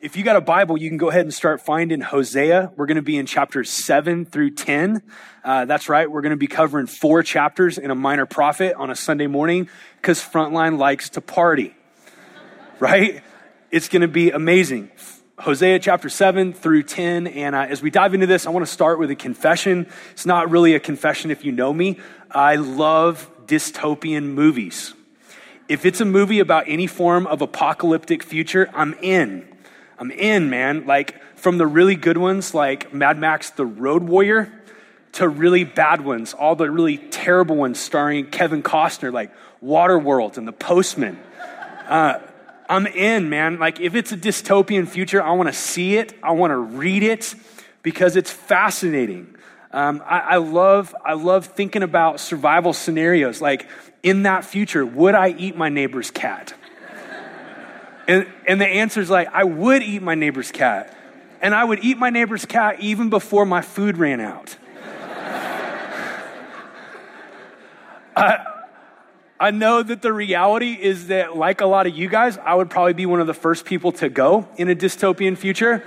If you got a Bible, you can go ahead and start finding Hosea. We're going to be in chapters 7 through 10. That's right. We're going to be covering 4 chapters in a minor prophet on a Sunday morning because Frontline likes to party, right? It's going to be amazing. Hosea chapter 7 through 10. And as we dive into this, I want to start with a confession. It's not really a confession if you know me. I love dystopian movies. If it's a movie about any form of apocalyptic future, I'm in. I'm in, man. Like from the really good ones, like Mad Max, The Road Warrior, to really bad ones, all the really terrible ones starring Kevin Costner, like Waterworld and The Postman. I'm in, man. Like if it's a dystopian future, I want to see it. I want to read it because it's fascinating. I love thinking about survival scenarios. Like in that future, would I eat my neighbor's cat? And the answer is like, I would eat my neighbor's cat. And I would eat my neighbor's cat even before my food ran out. I know that the reality is that like a lot of you guys, I would probably be one of the first people to go in a dystopian future.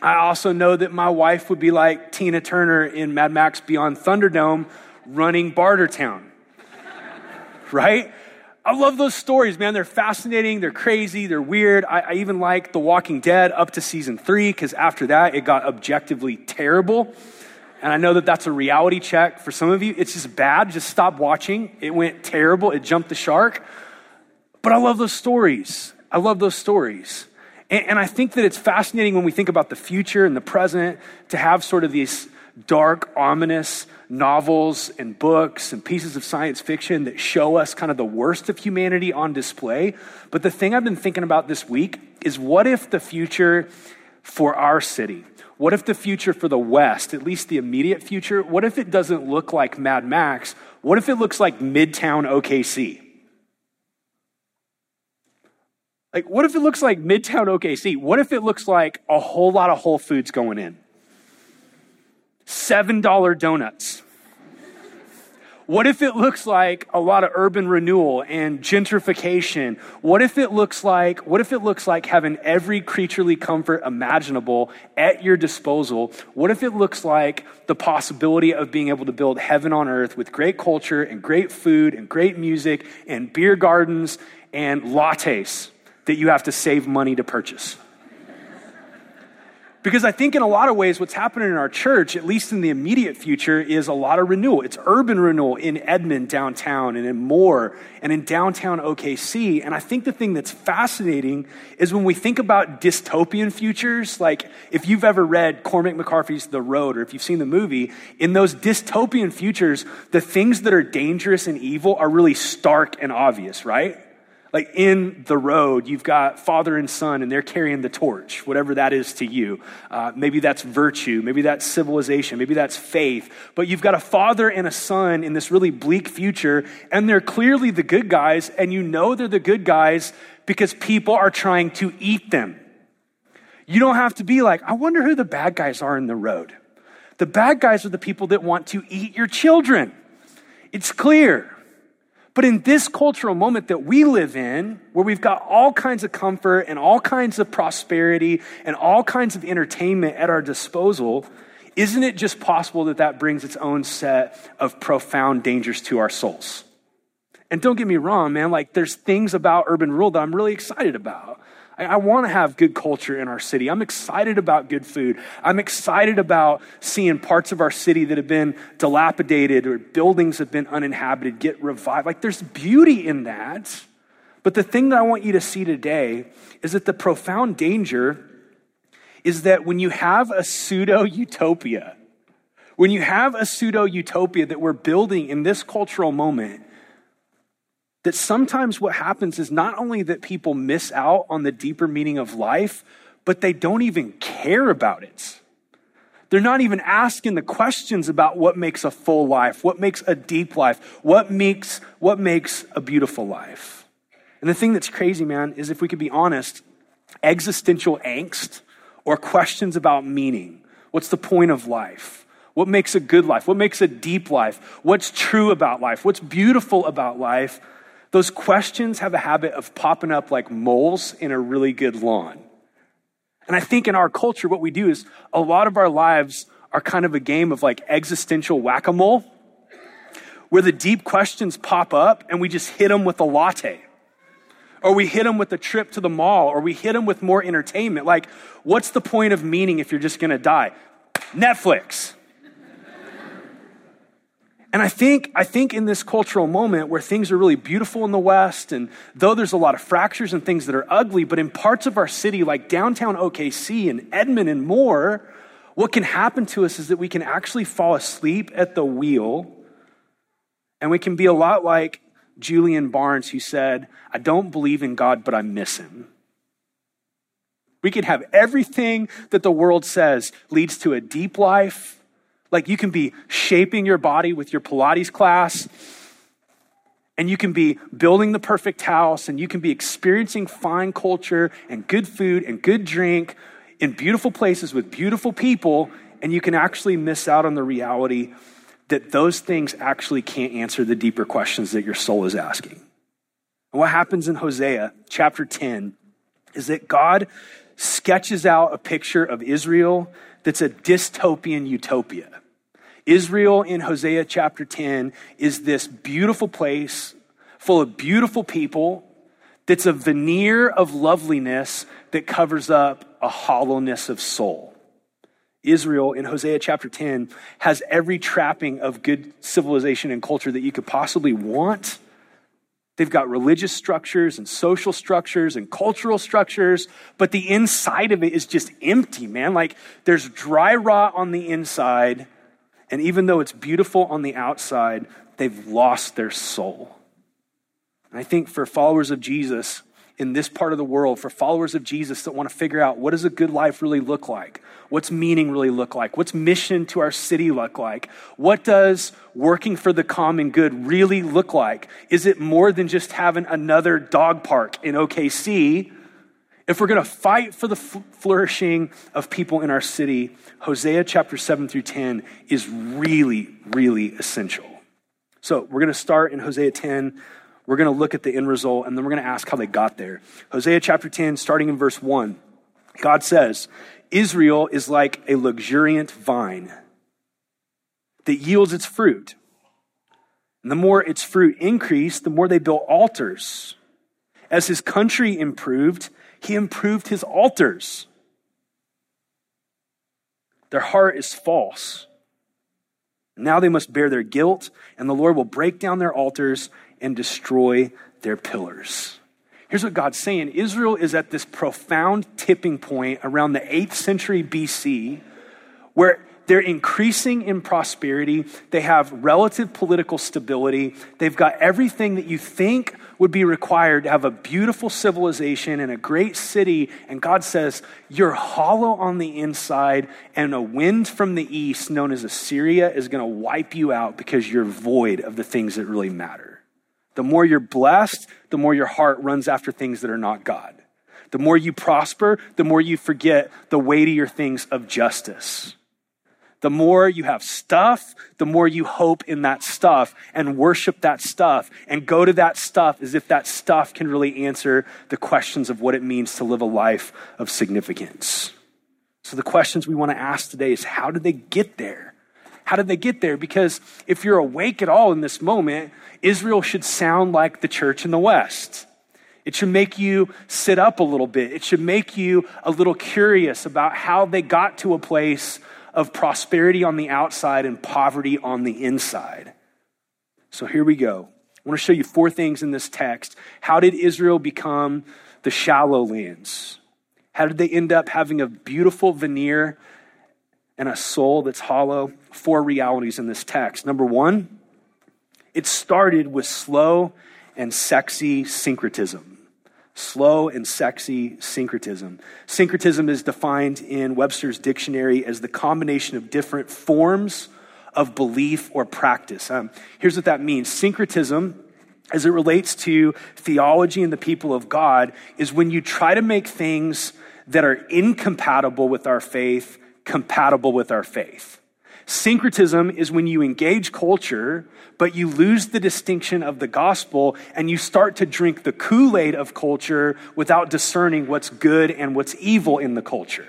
I also know that my wife would be like Tina Turner in Mad Max Beyond Thunderdome running Bartertown, right? I love those stories, man. They're fascinating. They're crazy. They're weird. I even like The Walking Dead up to season 3 because after that, it got objectively terrible. And I know that that's a reality check for some of you. It's just bad. Just stop watching. It went terrible. It jumped the shark. But I love those stories. I love those stories. And I think that it's fascinating when we think about the future and the present to have sort of these dark, ominous novels and books and pieces of science fiction that show us kind of the worst of humanity on display. But the thing I've been thinking about this week is what if the future for our city, what if the future for the West, at least the immediate future, what if it doesn't look like Mad Max? What if it looks like Midtown OKC? Like, what if it looks like Midtown OKC? What if it looks like a whole lot of Whole Foods going in? $7 donuts. What if it looks like a lot of urban renewal and gentrification? What if it looks like having every creaturely comfort imaginable at your disposal? What if it looks like the possibility of being able to build heaven on earth with great culture and great food and great music and beer gardens and lattes that you have to save money to purchase? Because I think in a lot of ways, what's happening in our church, at least in the immediate future, is a lot of renewal. It's urban renewal in Edmond downtown and in Moore and in downtown OKC. And I think the thing that's fascinating is when we think about dystopian futures, like if you've ever read Cormac McCarthy's The Road, or if you've seen the movie, in those dystopian futures, the things that are dangerous and evil are really stark and obvious, right? Like in The Road, you've got father and son and they're carrying the torch, whatever that is to you. Maybe that's virtue, maybe that's civilization, maybe that's faith. But you've got a father and a son in this really bleak future and they're clearly the good guys, and you know they're the good guys because people are trying to eat them. You don't have to be like, I wonder who the bad guys are in The Road. The bad guys are the people that want to eat your children. It's clear. But in this cultural moment that we live in, where we've got all kinds of comfort and all kinds of prosperity and all kinds of entertainment at our disposal, isn't it just possible that that brings its own set of profound dangers to our souls? And don't get me wrong, man, like there's things about urban renewal that I'm really excited about. I want to have good culture in our city. I'm excited about good food. I'm excited about seeing parts of our city that have been dilapidated or buildings have been uninhabited get revived. Like there's beauty in that. But the thing that I want you to see today is that the profound danger is that when you have a pseudo-utopia, that we're building in this cultural moment, that sometimes what happens is not only that people miss out on the deeper meaning of life, but they don't even care about it. They're not even asking the questions about what makes a full life, what makes a deep life, what makes a beautiful life. And the thing that's crazy, man, is if we could be honest, existential angst or questions about meaning. What's the point of life? What makes a good life? What makes a deep life? What's true about life? What's beautiful about life? Those questions have a habit of popping up like moles in a really good lawn, And I think in our culture, what we do is a lot of our lives are kind of a game of like existential whack-a-mole, where the deep questions pop up and we just hit them with a latte. Or we hit them with a trip to the mall, or we hit them with more entertainment. Like, what's the point of meaning if you're just gonna die? Netflix. And I think in this cultural moment where things are really beautiful in the West, and though there's a lot of fractures and things that are ugly, but in parts of our city like downtown OKC and Edmond and more, what can happen to us is that we can actually fall asleep at the wheel, and we can be a lot like Julian Barnes, who said, "I don't believe in God, but I miss him." We could have everything that the world says leads to a deep life. Like, you can be shaping your body with your Pilates class, and you can be building the perfect house, and you can be experiencing fine culture and good food and good drink in beautiful places with beautiful people, and you can actually miss out on the reality that those things actually can't answer the deeper questions that your soul is asking. And what happens in Hosea chapter 10 is that God sketches out a picture of Israel that's a dystopian utopia. Israel in Hosea chapter 10 is this beautiful place full of beautiful people that's a veneer of loveliness that covers up a hollowness of soul. Israel in Hosea chapter 10 has every trapping of good civilization and culture that you could possibly want. They've got religious structures and social structures and cultural structures, but the inside of it is just empty, man. Like, there's dry rot on the inside, and even though it's beautiful on the outside, they've lost their soul. And I think for followers of Jesus, in this part of the world, for followers of Jesus that want to figure out, what does a good life really look like? What's meaning really look like? What's mission to our city look like? What does working for the common good really look like? Is it more than just having another dog park in OKC? If we're going to fight for the flourishing of people in our city, Hosea chapter 7 through 10 is really, really essential. So we're going to start in Hosea 10. We're going to look at the end result, and then we're going to ask how they got there. Hosea chapter 10, starting in verse 1, God says, "Israel is like a luxuriant vine that yields its fruit. And the more its fruit increased, the more they built altars. As his country improved, he improved his altars. Their heart is false. Now they must bear their guilt, and the Lord will break down their altars and destroy their pillars." Here's what God's saying. Israel is at this profound tipping point around the 8th century BC, where they're increasing in prosperity. They have relative political stability. They've got everything that you think would be required to have a beautiful civilization and a great city. And God says, you're hollow on the inside, and a wind from the east known as Assyria is going to wipe you out because you're void of the things that really matter. The more you're blessed, the more your heart runs after things that are not God. The more you prosper, the more you forget the weightier things of justice. The more you have stuff, the more you hope in that stuff and worship that stuff and go to that stuff as if that stuff can really answer the questions of what it means to live a life of significance. So the questions we want to ask today is, how did they get there? How did they get there? Because if you're awake at all in this moment, Israel should sound like the church in the West. It should make you sit up a little bit. It should make you a little curious about how they got to a place of prosperity on the outside and poverty on the inside. So here we go. I want to show you four things in this text. How did Israel become the shallow lands? How did they end up having a beautiful veneer and a soul that's hollow? Four realities in this text. Number one, it started with slow and sexy syncretism. Slow and sexy syncretism. Syncretism is defined in Webster's dictionary as the combination of different forms of belief or practice. Here's what that means. Syncretism, as it relates to theology and the people of God, is when you try to make things that are incompatible with our faith compatible with our faith. Syncretism is when you engage culture, but you lose the distinction of the gospel and you start to drink the Kool-Aid of culture without discerning what's good and what's evil in the culture.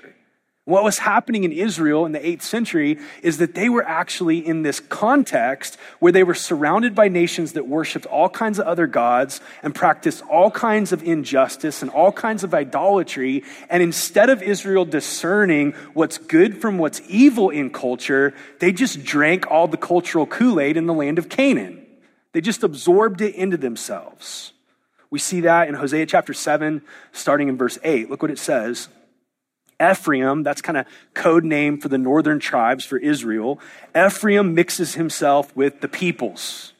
What was happening in Israel in the 8th century is that they were actually in this context where they were surrounded by nations that worshiped all kinds of other gods and practiced all kinds of injustice and all kinds of idolatry. And instead of Israel discerning what's good from what's evil in culture, they just drank all the cultural Kool-Aid in the land of Canaan. They just absorbed it into themselves. We see that in Hosea chapter 7, starting in verse 8. Look what it says. Ephraim, that's kind of code name for the northern tribes for Israel. Ephraim mixes himself with the peoples.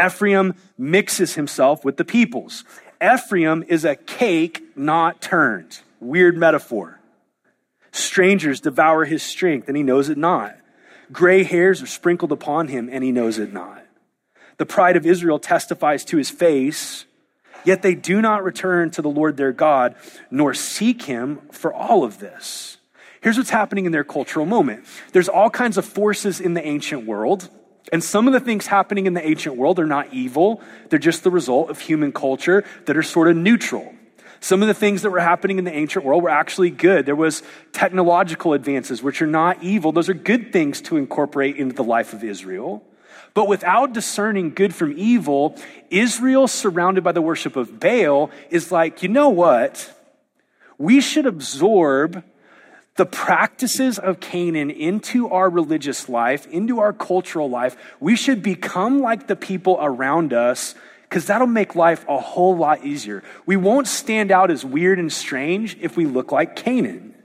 Ephraim mixes himself with the peoples. Ephraim is a cake not turned. Weird metaphor. Strangers devour his strength and he knows it not. Gray hairs are sprinkled upon him and he knows it not. The pride of Israel testifies to his face, yet they do not return to the Lord their God, nor seek him for all of this. Here's what's happening in their cultural moment. There's all kinds of forces in the ancient world, and some of the things happening in the ancient world are not evil. They're just the result of human culture that are sort of neutral. Some of the things that were happening in the ancient world were actually good. There was technological advances, which are not evil. Those are good things to incorporate into the life of Israel. But without discerning good from evil, Israel, surrounded by the worship of Baal, is like, you know what? We should absorb the practices of Canaan into our religious life, into our cultural life. We should become like the people around us because that'll make life a whole lot easier. We won't stand out as weird and strange if we look like Canaan.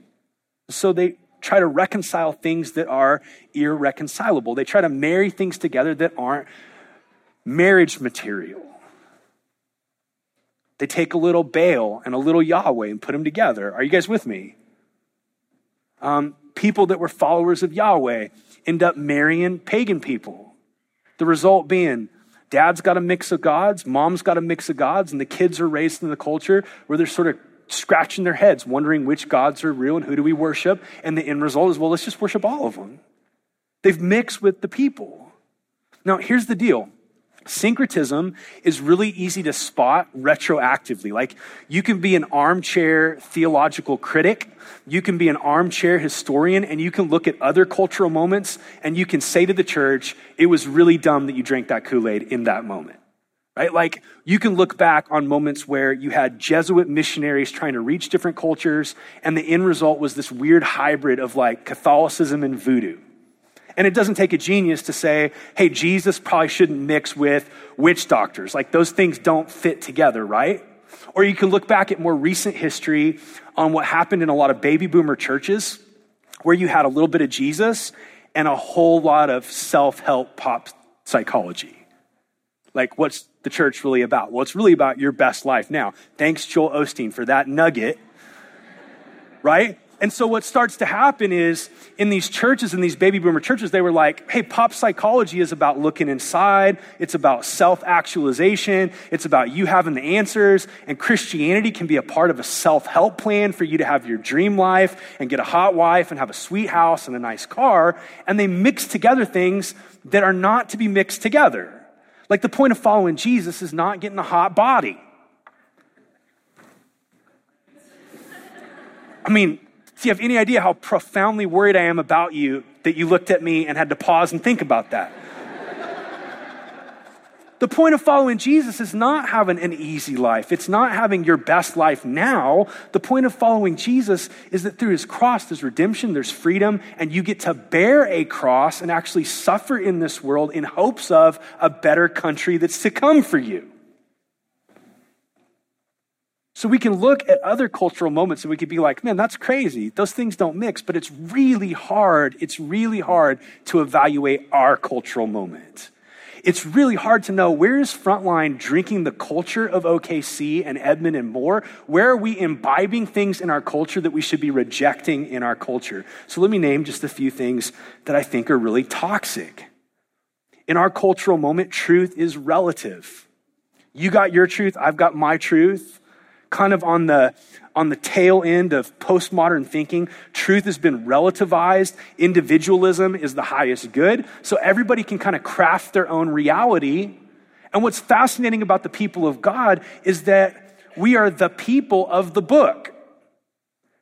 So they try to reconcile things that are irreconcilable. They try to marry things together that aren't marriage material. They take a little Baal and a little Yahweh and put them together. Are you guys with me? People that were followers of Yahweh end up marrying pagan people. The result being, dad's got a mix of gods, mom's got a mix of gods, and the kids are raised in the culture where they're sort of scratching their heads, wondering which gods are real and who do we worship. And the end result is, well, let's just worship all of them. They've mixed with the people. Now, here's the deal. Syncretism is really easy to spot retroactively. Like, you can be an armchair theological critic, you can be an armchair historian, and you can look at other cultural moments and you can say to the church, it was really dumb that you drank that Kool-Aid in that moment. Right? Like, you can look back on moments where you had Jesuit missionaries trying to reach different cultures, and the end result was this weird hybrid of like Catholicism and voodoo. And it doesn't take a genius to say, hey, Jesus probably shouldn't mix with witch doctors. Like, those things don't fit together, right? Or you can look back at more recent history on what happened in a lot of baby boomer churches where you had a little bit of Jesus and a whole lot of self-help pop psychology. Like, what's the church really about? Well, it's really about your best life now. Thanks, Joel Osteen, for that nugget, right? And so what starts to happen is in these churches, in these baby boomer churches, they were like, hey, pop psychology is about looking inside. It's about self-actualization. It's about you having the answers. And Christianity can be a part of a self-help plan for you to have your dream life and get a hot wife and have a sweet house and a nice car. And they mix together things that are not to be mixed together. Like, the point of following Jesus is not getting a hot body. I mean, do you have any idea how profoundly worried I am about you that you looked at me and had to pause and think about that? The point of following Jesus is not having an easy life. It's not having your best life now. The point of following Jesus is that through his cross, there's redemption, there's freedom, and you get to bear a cross and actually suffer in this world in hopes of a better country that's to come for you. So we can look at other cultural moments and we could be like, man, that's crazy. Those things don't mix, but it's really hard. It's really hard to evaluate our cultural moment. It's really hard to know, where is Frontline drinking the culture of OKC and Edmond and more? Where are we imbibing things in our culture that we should be rejecting in our culture? So let me name just a few things that I think are really toxic. In our cultural moment, truth is relative. You got your truth, I've got my truth. kind of on the tail end of postmodern thinking. Truth has been relativized. Individualism is the highest good. So everybody can kind of craft their own reality. And what's fascinating about the people of God is that we are the people of the book.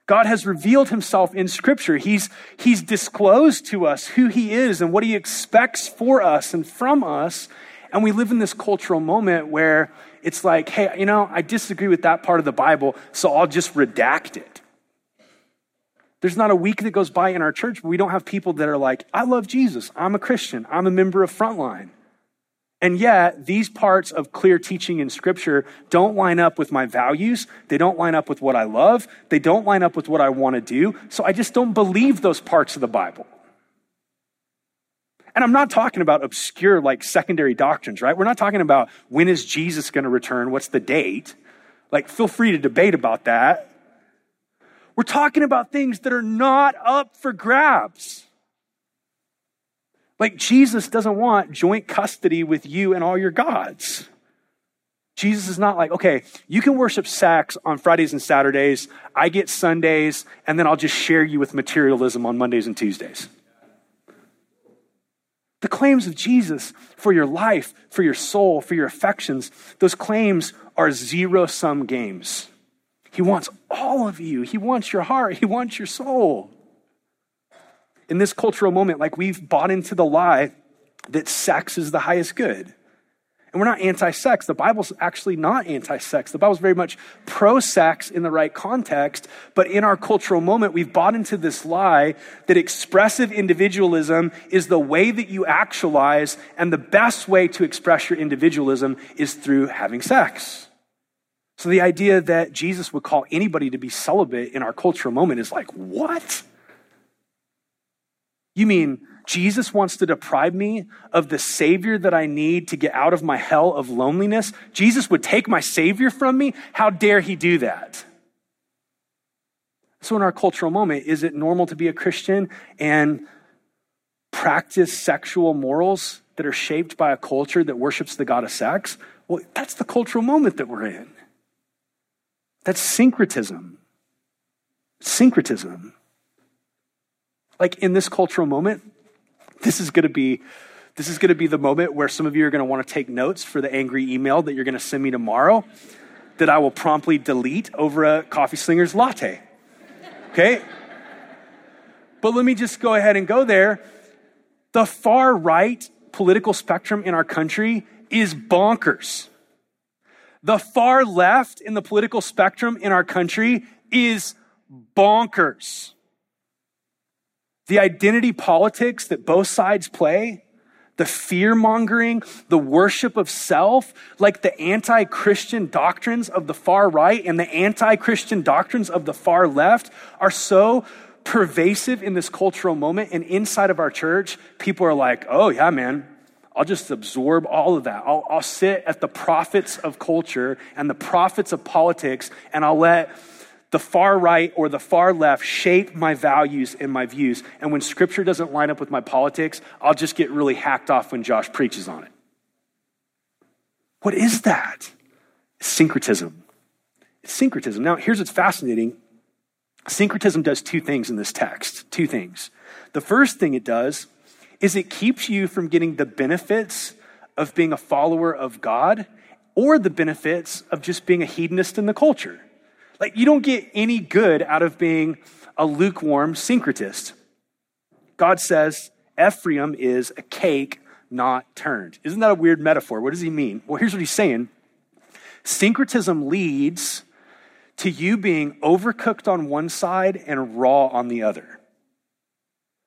God has revealed himself in scripture. He's disclosed to us who he is and what he expects for us and from us. And we live in this cultural moment where it's like, hey, you know, I disagree with that part of the Bible, so I'll just redact it. There's not a week that goes by in our church where we don't have people that are like, I love Jesus. I'm a Christian. I'm a member of Frontline. And yet, these parts of clear teaching in scripture don't line up with my values. They don't line up with what I love. They don't line up with what I want to do. So I just don't believe those parts of the Bible. And I'm not talking about obscure, like, secondary doctrines, right? We're not talking about when is Jesus going to return? What's the date? Like, feel free to debate about that. We're talking about things that are not up for grabs. Like, Jesus doesn't want joint custody with you and all your gods. Jesus is not like, okay, you can worship sex on Fridays and Saturdays. I get Sundays, and then I'll just share you with materialism on Mondays and Tuesdays. The claims of Jesus for your life, for your soul, for your affections, those claims are zero-sum games. He wants all of you. He wants your heart. He wants your soul. In this cultural moment, like, we've bought into the lie that sex is the highest good. And we're not anti-sex. The Bible's actually not anti-sex. The Bible's very much pro-sex in the right context. But in our cultural moment, we've bought into this lie that expressive individualism is the way that you actualize, and the best way to express your individualism is through having sex. So the idea that Jesus would call anybody to be celibate in our cultural moment is like, what? You mean Jesus wants to deprive me of the Savior that I need to get out of my hell of loneliness? Jesus would take my Savior from me? How dare he do that? So in our cultural moment, is it normal to be a Christian and practice sexual morals that are shaped by a culture that worships the god of sex? Well, that's the cultural moment that we're in. That's syncretism. Syncretism. Like, in this cultural moment, this is going to be the moment where some of you are going to want to take notes for the angry email that you're going to send me tomorrow that I will promptly delete over a coffee slinger's latte. Okay? But let me just go ahead and go there. The far right political spectrum in our country is bonkers. The far left in the political spectrum in our country is bonkers. The identity politics that both sides play, the fear-mongering, the worship of self, like the anti-Christian doctrines of the far right and the anti-Christian doctrines of the far left are so pervasive in this cultural moment. And inside of our church, people are like, oh yeah, man, I'll just absorb all of that. I'll sit at the prophets of culture and the prophets of politics, and I'll let the far right or the far left shape my values and my views. And when scripture doesn't line up with my politics, I'll just get really hacked off when Josh preaches on it. What is that? Syncretism. It's syncretism. Now, here's what's fascinating. Syncretism does two things in this text, two things. The first thing it does is it keeps you from getting the benefits of being a follower of God or the benefits of just being a hedonist in the culture. Like, you don't get any good out of being a lukewarm syncretist. God says, Ephraim is a cake not turned. Isn't that a weird metaphor? What does he mean? Well, here's what he's saying. Syncretism leads to you being overcooked on one side and raw on the other.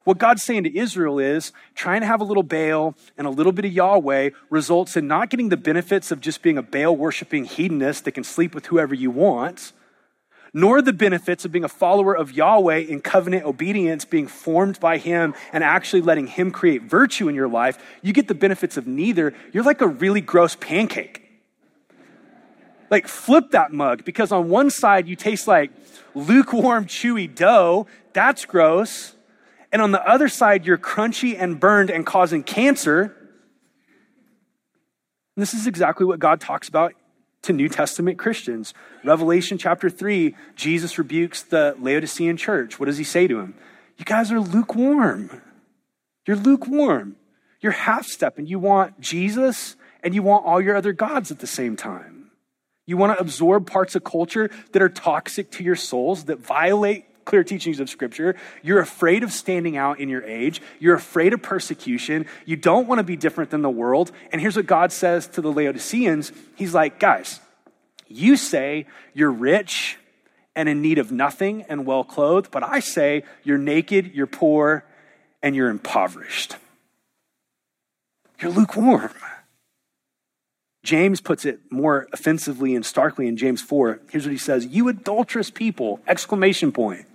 What God's saying to Israel is trying to have a little Baal and a little bit of Yahweh results in not getting the benefits of just being a Baal-worshiping hedonist that can sleep with whoever you want, nor the benefits of being a follower of Yahweh in covenant obedience, being formed by him and actually letting him create virtue in your life. You get the benefits of neither. You're like a really gross pancake. Like, flip that mug, because on one side you taste like lukewarm, chewy dough. That's gross. And on the other side, you're crunchy and burned and causing cancer. And this is exactly what God talks about to New Testament Christians. Revelation chapter 3, Jesus rebukes the Laodicean church. What does he say to him? You guys are lukewarm. You're lukewarm. You're half-stepping. You want Jesus and you want all your other gods at the same time. You want to absorb parts of culture that are toxic to your souls, that violate clear teachings of Scripture. You're afraid of standing out in your age. You're afraid of persecution. You don't want to be different than the world. And here's what God says to the Laodiceans. He's like, guys, you say you're rich and in need of nothing and well-clothed, but I say you're naked, you're poor, and you're impoverished. You're lukewarm. James puts it more offensively and starkly in James 4. Here's what he says. You adulterous people, exclamation point.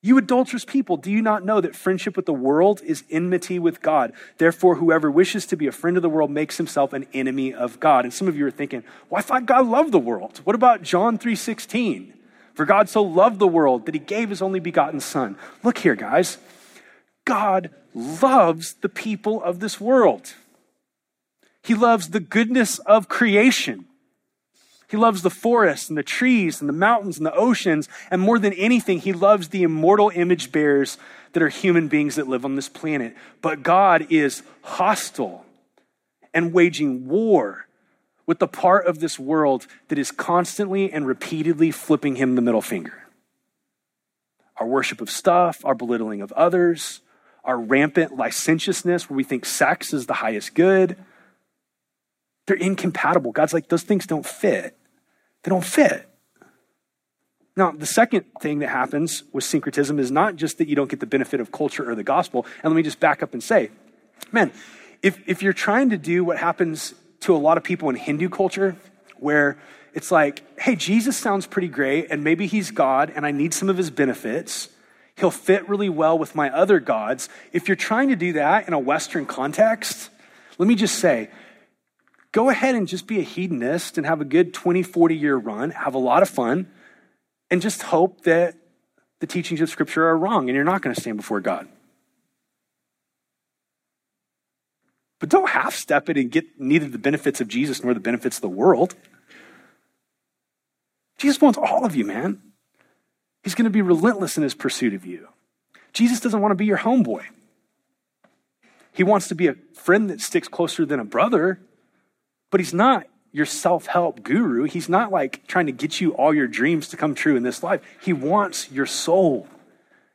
You adulterous people, do you not know that friendship with the world is enmity with God? Therefore, whoever wishes to be a friend of the world makes himself an enemy of God. And some of you are thinking, well, I thought God loved the world. What about John 3:16? For God so loved the world that he gave his only begotten son. Look here, guys. God loves the people of this world. He loves the goodness of creation. He loves the forests and the trees and the mountains and the oceans. And more than anything, he loves the immortal image bearers that are human beings that live on this planet. But God is hostile and waging war with the part of this world that is constantly and repeatedly flipping him the middle finger. Our worship of stuff, our belittling of others, our rampant licentiousness where we think sex is the highest good. They're incompatible. God's like, those things don't fit. They don't fit. Now, the second thing that happens with syncretism is not just that you don't get the benefit of culture or the gospel. And let me just back up and say, man, if you're trying to do what happens to a lot of people in Hindu culture, where it's like, hey, Jesus sounds pretty great, and maybe he's God, and I need some of his benefits. He'll fit really well with my other gods. If you're trying to do that in a Western context, let me just say, go ahead and just be a hedonist and have a good 20, 40-year run, have a lot of fun, and just hope that the teachings of Scripture are wrong and you're not going to stand before God. But don't half-step it and get neither the benefits of Jesus nor the benefits of the world. Jesus wants all of you, man. He's going to be relentless in his pursuit of you. Jesus doesn't want to be your homeboy. He wants to be a friend that sticks closer than a brother. But he's not your self-help guru. He's not like trying to get you all your dreams to come true in this life. He wants your soul.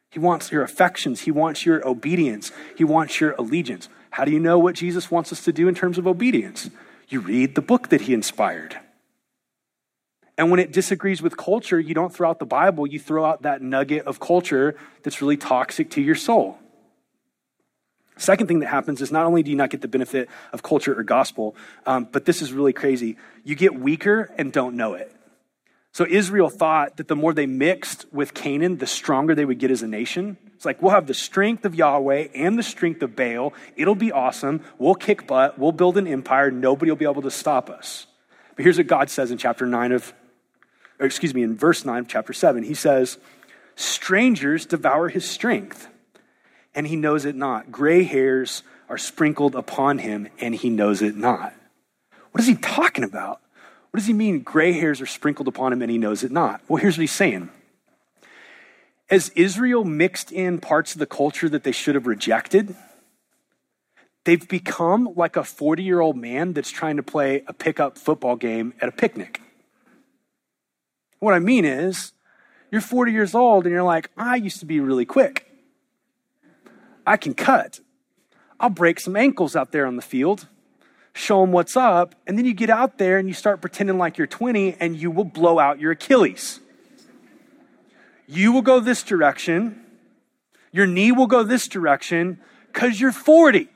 He wants your affections. He wants your obedience. He wants your allegiance. How do you know what Jesus wants us to do in terms of obedience? You read the book that he inspired. And when it disagrees with culture, you don't throw out the Bible. You throw out that nugget of culture that's really toxic to your soul. Second thing that happens is not only do you not get the benefit of culture or gospel, but this is really crazy. You get weaker and don't know it. So Israel thought that the more they mixed with Canaan, the stronger they would get as a nation. It's like, we'll have the strength of Yahweh and the strength of Baal. It'll be awesome. We'll kick butt. We'll build an empire. Nobody will be able to stop us. But here's what God says in in verse 9 of chapter 7. He says, strangers devour his strength, and he knows it not. Gray hairs are sprinkled upon him, and he knows it not. What is he talking about? What does he mean gray hairs are sprinkled upon him and he knows it not? Well, here's what he's saying. As Israel mixed in parts of the culture that they should have rejected, they've become like a 40-year-old man that's trying to play a pickup football game at a picnic. What I mean is, you're 40 years old and you're like, I used to be really quick. I can cut. I'll break some ankles out there on the field, show them what's up, and then you get out there and you start pretending like you're 20 and you will blow out your Achilles. You will go this direction. Your knee will go this direction because you're 40.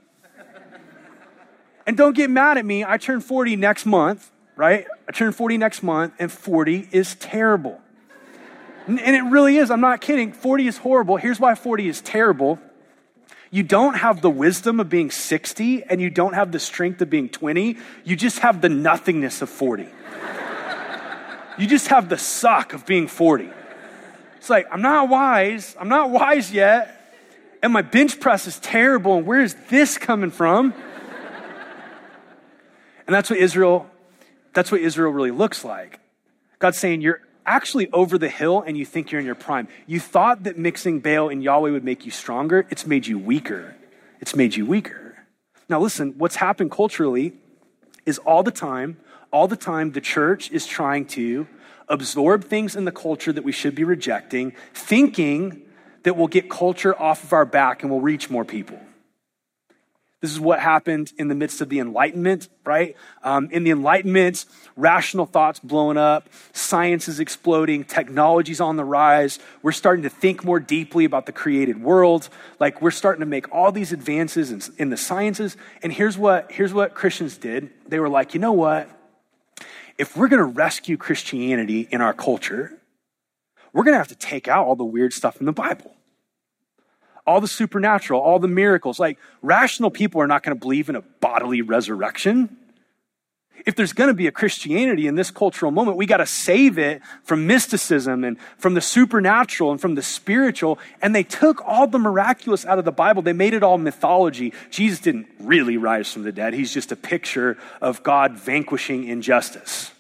And don't get mad at me. I turn 40 next month, right? I turn 40 next month, and 40 is terrible. And it really is. I'm not kidding. 40 is horrible. Here's why 40 is terrible. You don't have the wisdom of being 60, and you don't have the strength of being 20. You just have the nothingness of 40. You just have the suck of being 40. It's like, I'm not wise yet, and my bench press is terrible, and where is this coming from? And that's what Israel That's what Israel really looks like. God's saying, you're actually over the hill and you think you're in your prime. You thought that mixing Baal and Yahweh would make you stronger. It's made you weaker. It's made you weaker. Now listen, what's happened culturally is all the time the church is trying to absorb things in the culture that we should be rejecting, thinking that we'll get culture off of our back and we'll reach more people. This is what happened in the midst of the Enlightenment, right? In the Enlightenment, rational thought's blowing up, science is exploding, technology's on the rise. We're starting to think more deeply about the created world. Like we're starting to make all these advances in the sciences. And here's what Christians did. They were like, you know what? If we're gonna rescue Christianity in our culture, we're gonna have to take out all the weird stuff in the Bible. All the supernatural, all the miracles. Like rational people are not going to believe in a bodily resurrection. If there's going to be a Christianity in this cultural moment, we got to save it from mysticism and from the supernatural and from the spiritual. And they took all the miraculous out of the Bible. They made it all mythology. Jesus didn't really rise from the dead. He's just a picture of God vanquishing injustice.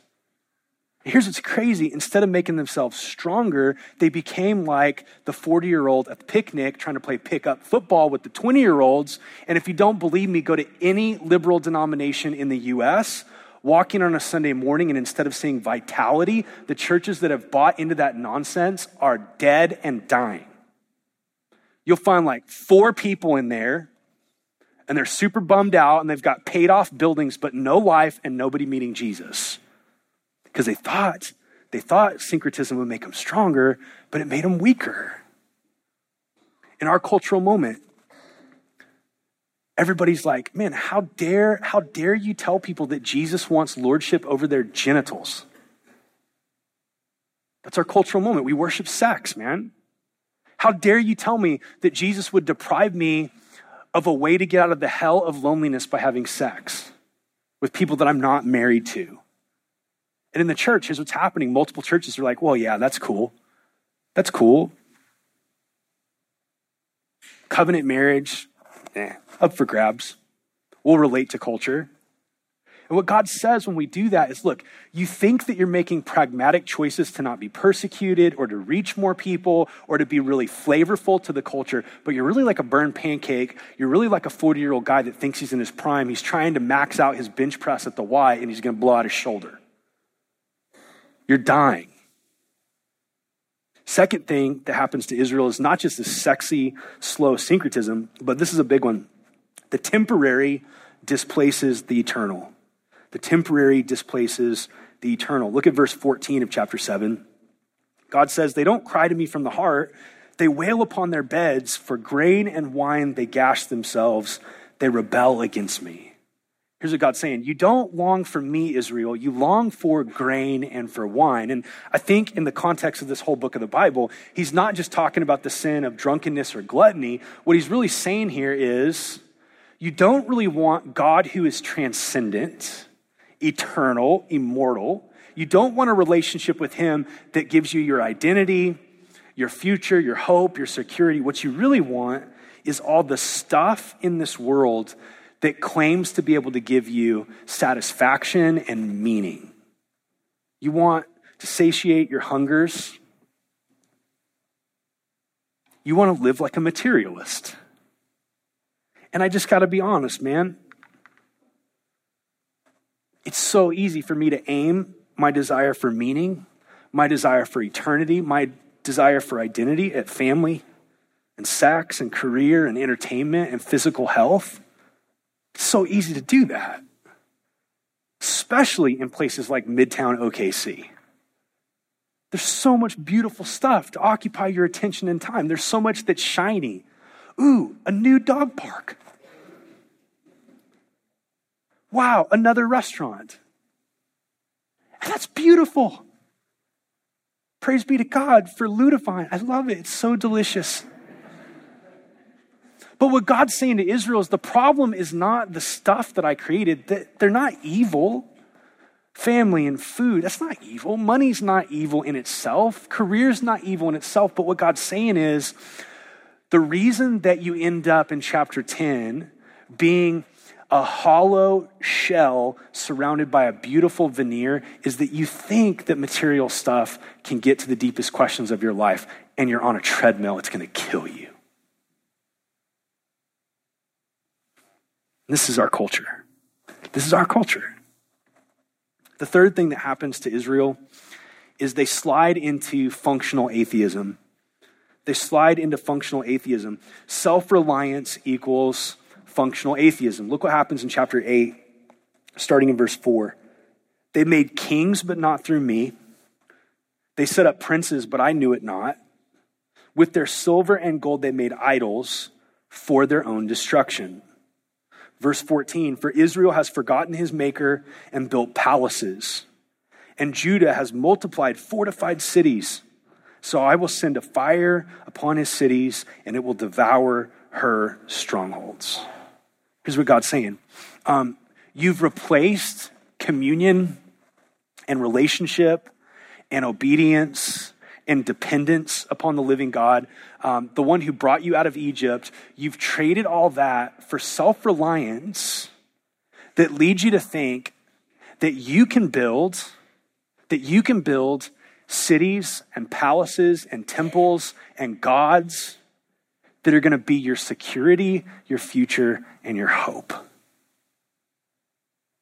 Here's what's crazy. Instead of making themselves stronger, they became like the 40-year-old at the picnic trying to play pickup football with the 20-year-olds. And if you don't believe me, go to any liberal denomination in the U.S., walk in on a Sunday morning, and instead of seeing vitality, the churches that have bought into that nonsense are dead and dying. You'll find like 4 people in there, and they're super bummed out, and they've got paid-off buildings, but no life and nobody meeting Jesus. Because they thought syncretism would make them stronger, but it made them weaker. In our cultural moment, everybody's like, man, how dare you tell people that Jesus wants lordship over their genitals? That's our cultural moment. We worship sex, man. How dare you tell me that Jesus would deprive me of a way to get out of the hell of loneliness by having sex with people that I'm not married to? And in the church, here's what's happening. Multiple churches are like, well, yeah, that's cool. That's cool. Covenant marriage, up for grabs. We'll relate to culture. And what God says when we do that is, look, you think that you're making pragmatic choices to not be persecuted or to reach more people or to be really flavorful to the culture, but you're really like a burned pancake. You're really like a 40-year-old guy that thinks he's in his prime. He's trying to max out his bench press at the Y and he's gonna blow out his shoulder. You're dying. Second thing that happens to Israel is not just this sexy, slow syncretism, but this is a big one. The temporary displaces the eternal. The temporary displaces the eternal. Look at verse 14 of chapter 7. God says, they don't cry to me from the heart. They wail upon their beds. For grain and wine, they gash themselves. They rebel against me. Here's what God's saying. You don't long for me, Israel. You long for grain and for wine. And I think in the context of this whole book of the Bible, he's not just talking about the sin of drunkenness or gluttony. What he's really saying here is you don't really want God who is transcendent, eternal, immortal. You don't want a relationship with him that gives you your identity, your future, your hope, your security. What you really want is all the stuff in this world that claims to be able to give you satisfaction and meaning. You want to satiate your hungers. You want to live like a materialist. And I just got to be honest, man. It's so easy for me to aim my desire for meaning, my desire for eternity, my desire for identity at family and sex and career and entertainment and physical health. It's so easy to do that, especially in places like Midtown OKC. There's so much beautiful stuff to occupy your attention and time. There's so much that's shiny. Ooh, a new dog park. Wow, another restaurant. And that's beautiful. Praise be to God for Ludovine. I love it. It's so delicious. But what God's saying to Israel is the problem is not the stuff that I created. They're not evil. Family and food, that's not evil. Money's not evil in itself. Career's not evil in itself. But what God's saying is the reason that you end up in chapter 10 being A hollow shell surrounded by a beautiful veneer is that you think that material stuff can get to the deepest questions of your life, and you're on a treadmill. It's going to kill you. This is our culture. This is our culture. The third thing that happens to Israel is they slide into functional atheism. They slide into functional atheism. Self-reliance equals functional atheism. Look what happens in chapter 8, starting in verse 4. They made kings, but not through me. They set up princes, but I knew it not. With their silver and gold, they made idols for their own destruction. Verse 14, for Israel has forgotten his maker and built palaces, and Judah has multiplied fortified cities. So I will send a fire upon his cities, and it will devour her strongholds. Here's what God's saying. You've replaced communion and relationship and obedience and dependence upon the living God, the one who brought you out of Egypt. You've traded all that for self-reliance that leads you to think that you can build cities and palaces and temples and gods that are going to be your security, your future, and your hope.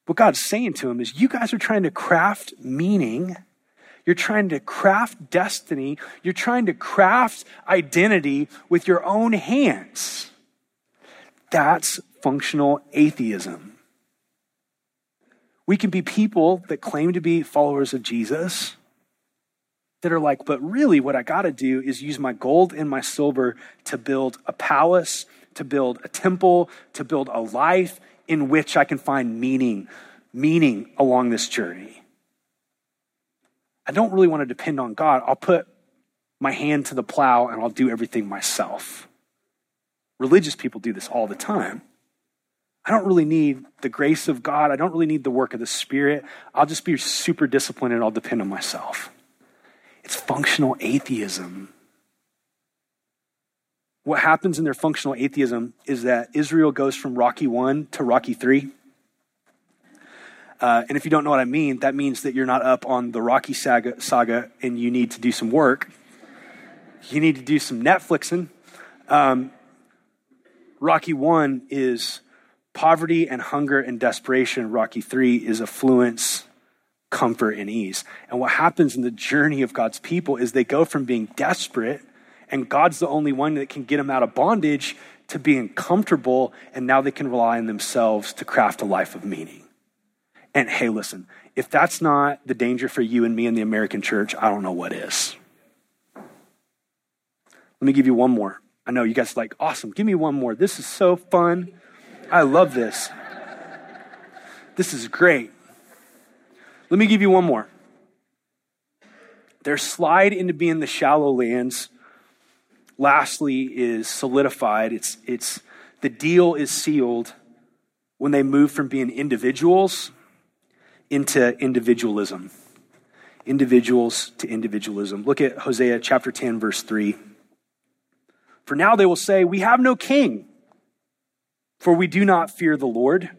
What God's saying to him is, you guys are trying to craft meaning. You're trying to craft destiny. You're trying to craft identity with your own hands. That's functional atheism. We can be people that claim to be followers of Jesus that are like, but really what I got to do is use my gold and my silver to build a palace, to build a temple, to build a life in which I can find meaning along this journey. I don't really want to depend on God. I'll put my hand to the plow and I'll do everything myself. Religious people do this all the time. I don't really need the grace of God. I don't really need the work of the Spirit. I'll just be super disciplined and I'll depend on myself. It's functional atheism. What happens in their functional atheism is that Israel goes from Rocky 1 to Rocky 3. And if you don't know what I mean, that means that you're not up on the Rocky saga and you need to do some work. You need to do some Netflixing. Rocky 1 is poverty and hunger and desperation. Rocky 3 is affluence, comfort, and ease. And what happens in the journey of God's people is they go from being desperate, and God's the only one that can get them out of bondage, to being comfortable, and now they can rely on themselves to craft a life of meaning. And hey, listen, if that's not the danger for you and me in the American church, I don't know what is. Let me give you one more. I know you guys are like, awesome, give me one more. This is so fun. I love this. This is great. Let me give you one more. Their slide into being the shallow lands, lastly, is solidified. It's the deal is sealed when they move from being individuals into individualism. Individuals to individualism. Look at Hosea chapter 10, verse 3. For now they will say, we have no king, for we do not fear the Lord.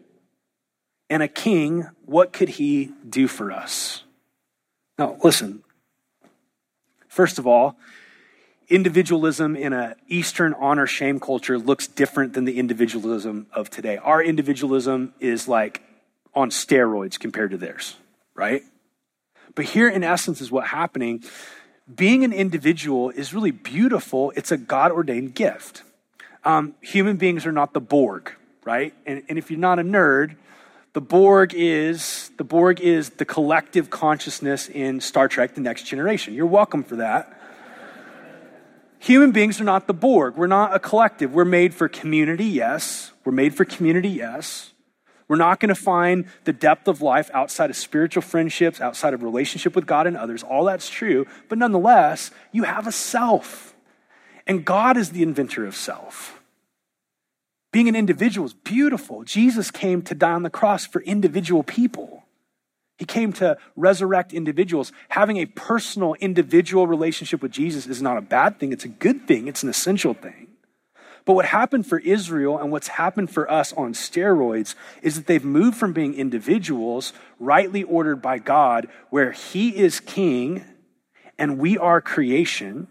And a king, what could he do for us? Now, listen. First of all, individualism in an Eastern honor-shame culture looks different than the individualism of today. Our individualism is like on steroids compared to theirs, right? But here in essence is what's happening. Being an individual is really beautiful. It's a God-ordained gift. Human beings are not the Borg, right? And if you're not a nerd, the Borg is the collective consciousness in Star Trek: The Next Generation. You're welcome for that. Human beings are not the Borg. We're not a collective. We're made for community, yes. We're not going to find the depth of life outside of spiritual friendships, outside of relationship with God and others. All that's true. But nonetheless, you have a self. And God is the inventor of self. Being an individual is beautiful. Jesus came to die on the cross for individual people. He came to resurrect individuals. Having a personal, individual relationship with Jesus is not a bad thing. It's a good thing. It's an essential thing. But what happened for Israel and what's happened for us on steroids is that they've moved from being individuals rightly ordered by God, where he is king and we are creation,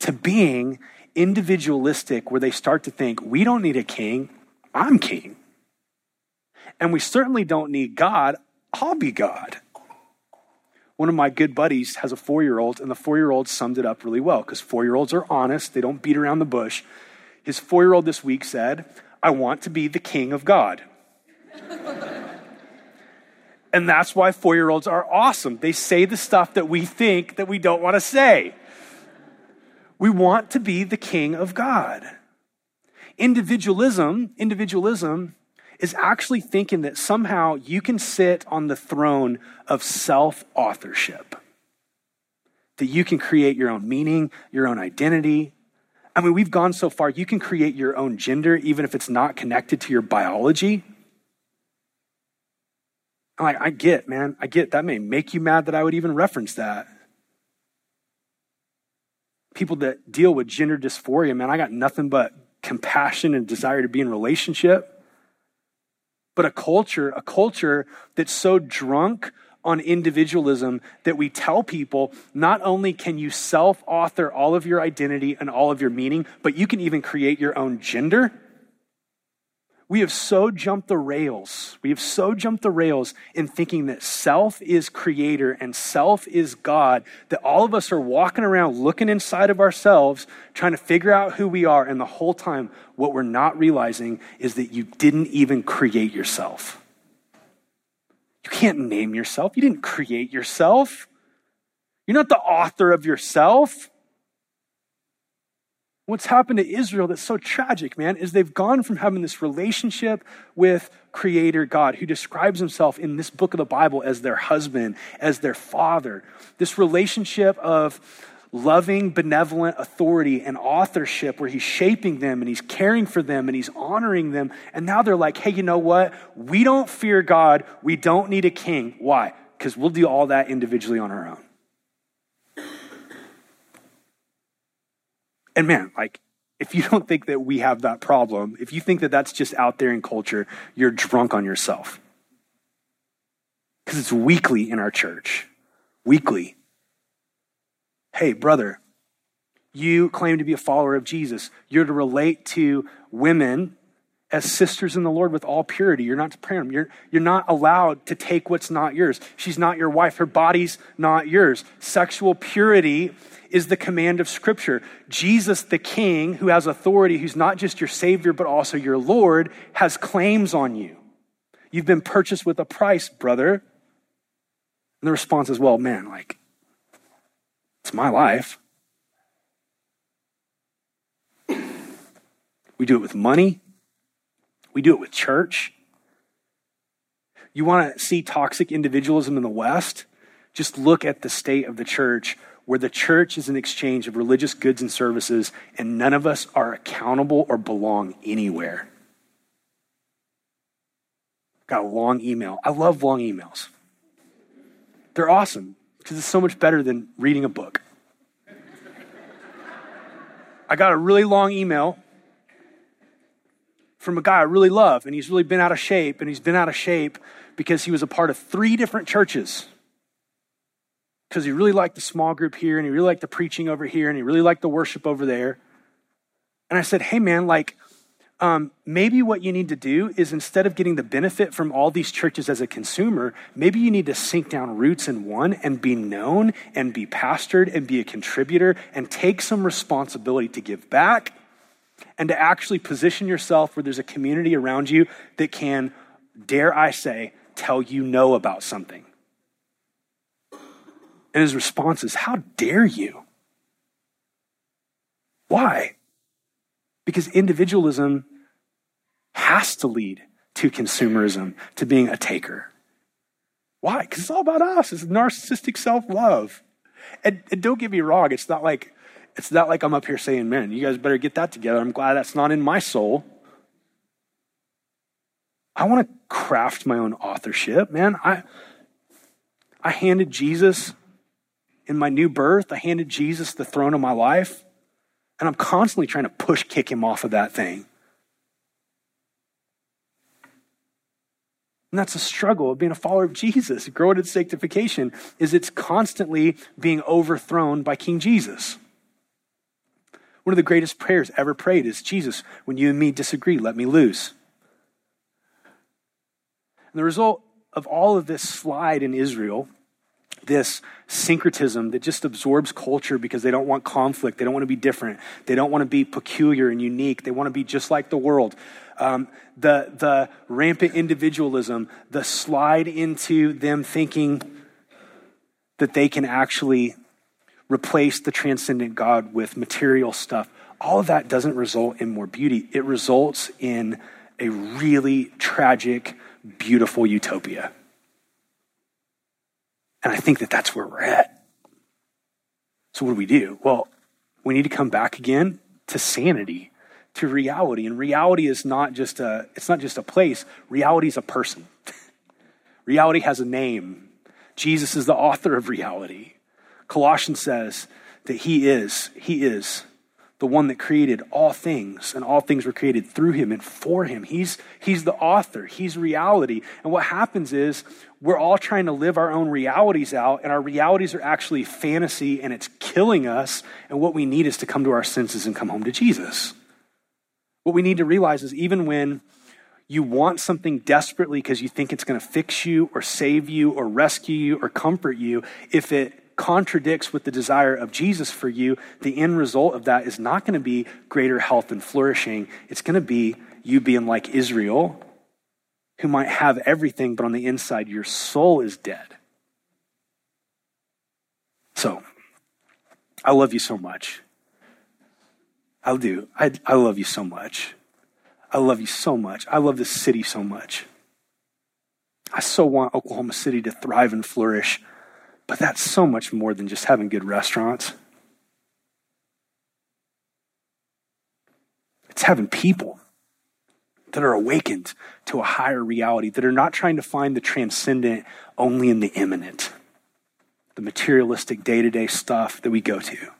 to being individualistic, where they start to think, we don't need a king, I'm king. And we certainly don't need God, I'll be God. One of my good buddies has a 4-year-old, and the 4-year-old summed it up really well, because 4-year-olds are honest, they don't beat around the bush. His 4-year-old this week said, I want to be the king of God. And that's why 4-year-olds are awesome. They say the stuff that we think that we don't want to say. We want to be the king of God. Individualism is actually thinking that somehow you can sit on the throne of self-authorship, that you can create your own meaning, your own identity. I mean, we've gone so far, you can create your own gender, even if it's not connected to your biology. I'm like, I get, that may make you mad that I would even reference that. People that deal with gender dysphoria, man, I got nothing but compassion and desire to be in relationship. But a culture that's so drunk on individualism that we tell people, not only can you self-author all of your identity and all of your meaning, but you can even create your own gender. We have so jumped the rails. We have so jumped the rails in thinking that self is creator and self is God, that all of us are walking around looking inside of ourselves, trying to figure out who we are. And the whole time, what we're not realizing is that you didn't even create yourself. You can't name yourself. You didn't create yourself. You're not the author of yourself. What's happened to Israel that's so tragic, man, is they've gone from having this relationship with Creator God, who describes himself in this book of the Bible as their husband, as their father, this relationship of loving, benevolent authority and authorship, where he's shaping them and he's caring for them and he's honoring them. And now they're like, hey, you know what? We don't fear God. We don't need a king. Why? Because we'll do all that individually on our own. And man, like, if you don't think that we have that problem, if you think that that's just out there in culture, you're drunk on yourself. Because it's weekly in our church. Weekly. Hey, brother, you claim to be a follower of Jesus. You're to relate to women as sisters in the Lord with all purity. You're not to pray on them. You're not allowed to take what's not yours. She's not your wife. Her body's not yours. Sexual purity is the command of Scripture. Jesus, the King, who has authority, who's not just your Savior, but also your Lord, has claims on you. You've been purchased with a price, brother. And the response is, well, man, like, it's my life. We do it with money. We do it with church. You want to see toxic individualism in the West? Just look at the state of the church, where the church is an exchange of religious goods and services, and none of us are accountable or belong anywhere. Got a long email. I love long emails. They're awesome because it's so much better than reading a book. I got a really long email from a guy I really love, and he's really been out of shape, and he's been out of shape because he was a part of 3 different churches, because he really liked the small group here, and he really liked the preaching over here, and he really liked the worship over there. And I said, hey man, like, maybe what you need to do is, instead of getting the benefit from all these churches as a consumer, maybe you need to sink down roots in one and be known and be pastored and be a contributor and take some responsibility to give back, and to actually position yourself where there's a community around you that can, dare I say, tell you no about something. And his response is, how dare you? Why? Because individualism has to lead to consumerism, to being a taker. Why? Because it's all about us. It's narcissistic self-love. And don't get me wrong, it's not like I'm up here saying, man, you guys better get that together. I'm glad that's not in my soul. I want to craft my own authorship, man. I handed Jesus in my new birth. I handed Jesus the throne of my life. And I'm constantly trying to push kick him off of that thing. And that's a struggle of being a follower of Jesus. Growing in sanctification is it's constantly being overthrown by King Jesus. One of the greatest prayers ever prayed is, Jesus, when you and me disagree, let me lose. And the result of all of this slide in Israel, this syncretism that just absorbs culture because they don't want conflict, they don't want to be different, they don't want to be peculiar and unique, they want to be just like the world. The rampant individualism, the slide into them thinking that they can actually replace the transcendent God with material stuff. All of that doesn't result in more beauty. It results in a really tragic, beautiful utopia. And I think that that's where we're at. So what do we do? Well, we need to come back again to sanity, to reality. And reality is not just a place. Reality is a person. Reality has a name. Jesus is the author of reality. Colossians says that he is the one that created all things, and all things were created through him and for him. He's the author. He's reality. And what happens is we're all trying to live our own realities out, and our realities are actually fantasy, and it's killing us. And what we need is to come to our senses and come home to Jesus. What we need to realize is even when you want something desperately because you think it's going to fix you or save you or rescue you or comfort you, if it contradicts with the desire of Jesus for you, the end result of that is not going to be greater health and flourishing. It's going to be you being like Israel, who might have everything, but on the inside, your soul is dead. So, I love you so much. I do. I love you so much. I love you so much. I love this city so much. I so want Oklahoma City to thrive and flourish. But that's so much more than just having good restaurants. It's having people that are awakened to a higher reality, that are not trying to find the transcendent only in the imminent, the materialistic day-to-day stuff that we go to.